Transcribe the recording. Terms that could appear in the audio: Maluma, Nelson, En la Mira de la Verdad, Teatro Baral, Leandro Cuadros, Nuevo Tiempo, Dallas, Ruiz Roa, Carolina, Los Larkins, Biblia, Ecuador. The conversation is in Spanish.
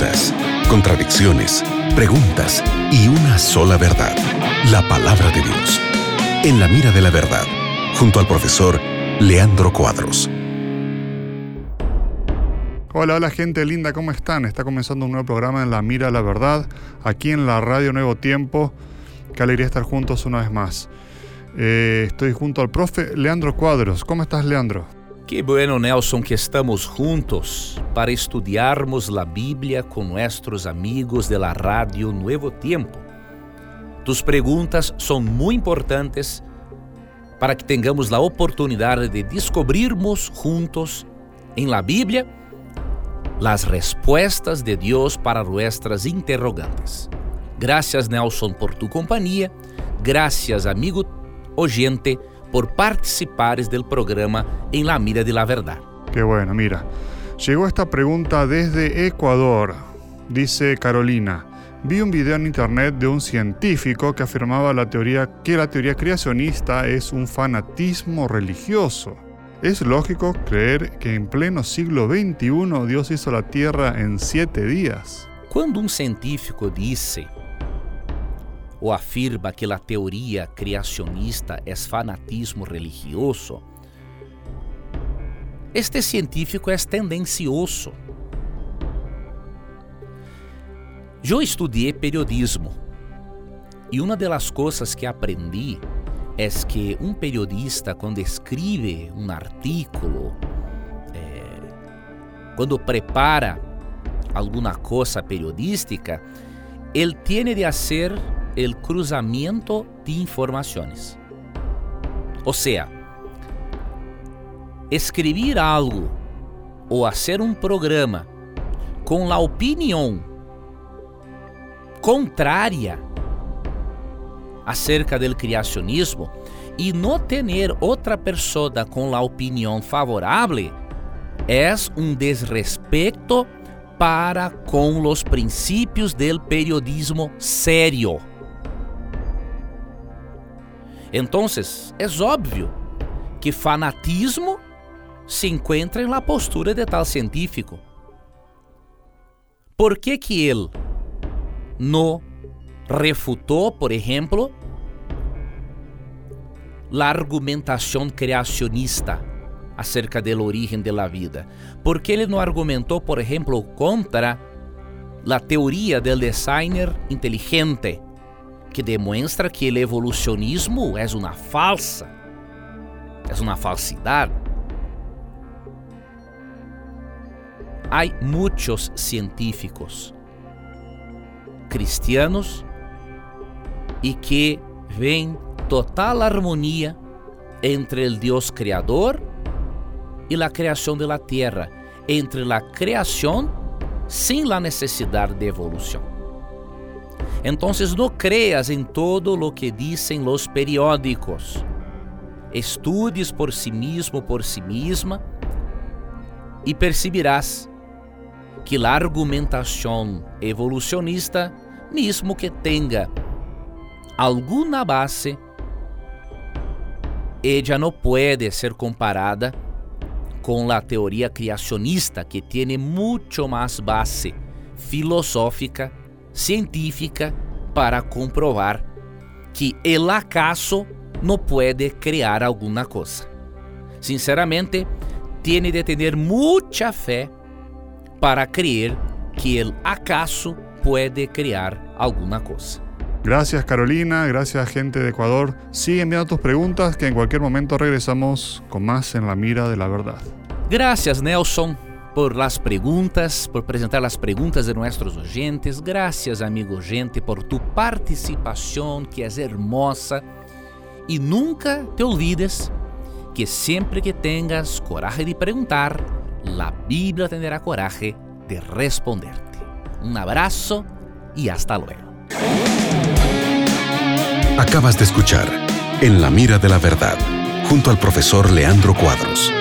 dudas, contradicciones, preguntas y una sola verdad, la palabra de Dios. En la Mira de la Verdad, junto al profesor Leandro Cuadros. Hola, hola gente linda, ¿cómo están? Está comenzando un nuevo programa en la Mira de la Verdad, aquí en la radio Nuevo Tiempo. Qué alegría estar juntos una vez más. Estoy junto al profe Leandro Cuadros. ¿Cómo estás, Leandro? Qué bueno, Nelson, que estamos juntos para estudiarmos la Biblia con nuestros amigos de la radio Nuevo Tiempo. Tus preguntas son muy importantes para que tengamos la oportunidad de descubrirmos juntos en la Biblia las respuestas de Dios para nuestras interrogantes. Gracias, Nelson, por tu compañía. Gracias, amigo oyente, por participar del programa En la Mira de la Verdad. Qué bueno, mira. Llegó esta pregunta desde Ecuador. Dice Carolina: vi un video en internet de un científico que afirmaba que la teoría creacionista es un fanatismo religioso. ¿Es lógico creer que en pleno siglo XXI Dios hizo la Tierra en 7 días? Cuando un científico dice o afirma que la teoría creacionista es fanatismo religioso, este científico es tendencioso. Yo estudié periodismo y una de las cosas que aprendí es que un periodista, cuando escribe un artículo, cuando prepara alguna cosa periodística, él tiene de hacer el cruzamiento de informaciones. O sea, escribir algo o hacer un programa con la opinión contraria acerca del creacionismo y no tener otra persona con la opinión favorable es un desrespeto para con los principios del periodismo serio. Entonces, es obvio que fanatismo se encuentra en la postura de tal científico. ¿Por qué que él no refutó, por ejemplo, la argumentación creacionista acerca del origen de la vida? ¿Por qué él no argumentó, por ejemplo, contra la teoría del designer inteligente, que demuestra que el evolucionismo es una falsidad? Hay muchos científicos cristianos y que ven total armonía entre el Dios creador y la creación de la tierra, entre la creación sin la necesidad de evolución. Entonces no creas en todo lo que dicen los periódicos. Estudies por sí mismo, por sí misma, y percibirás que la argumentación evolucionista, mismo que tenga alguna base, ella no puede ser comparada con la teoría creacionista, que tiene mucho más base filosófica, científica, para comprobar que el acaso no puede crear alguna cosa. Sinceramente, tiene de tener mucha fe para creer que el acaso puede crear alguna cosa. Gracias, Carolina. Gracias, gente de Ecuador. Sigue enviando tus preguntas, que en cualquier momento regresamos con más En la Mira de la Verdad. Gracias, Nelson, por las preguntas, por presentar las preguntas de nuestros oyentes. Gracias, amigo oyente, por tu participación, que es hermosa. Y nunca te olvides que siempre que tengas coraje de preguntar, la Biblia tendrá coraje de responderte. Un abrazo y hasta luego. Acabas de escuchar En la Mira de la Verdad, junto al profesor Leandro Cuadros.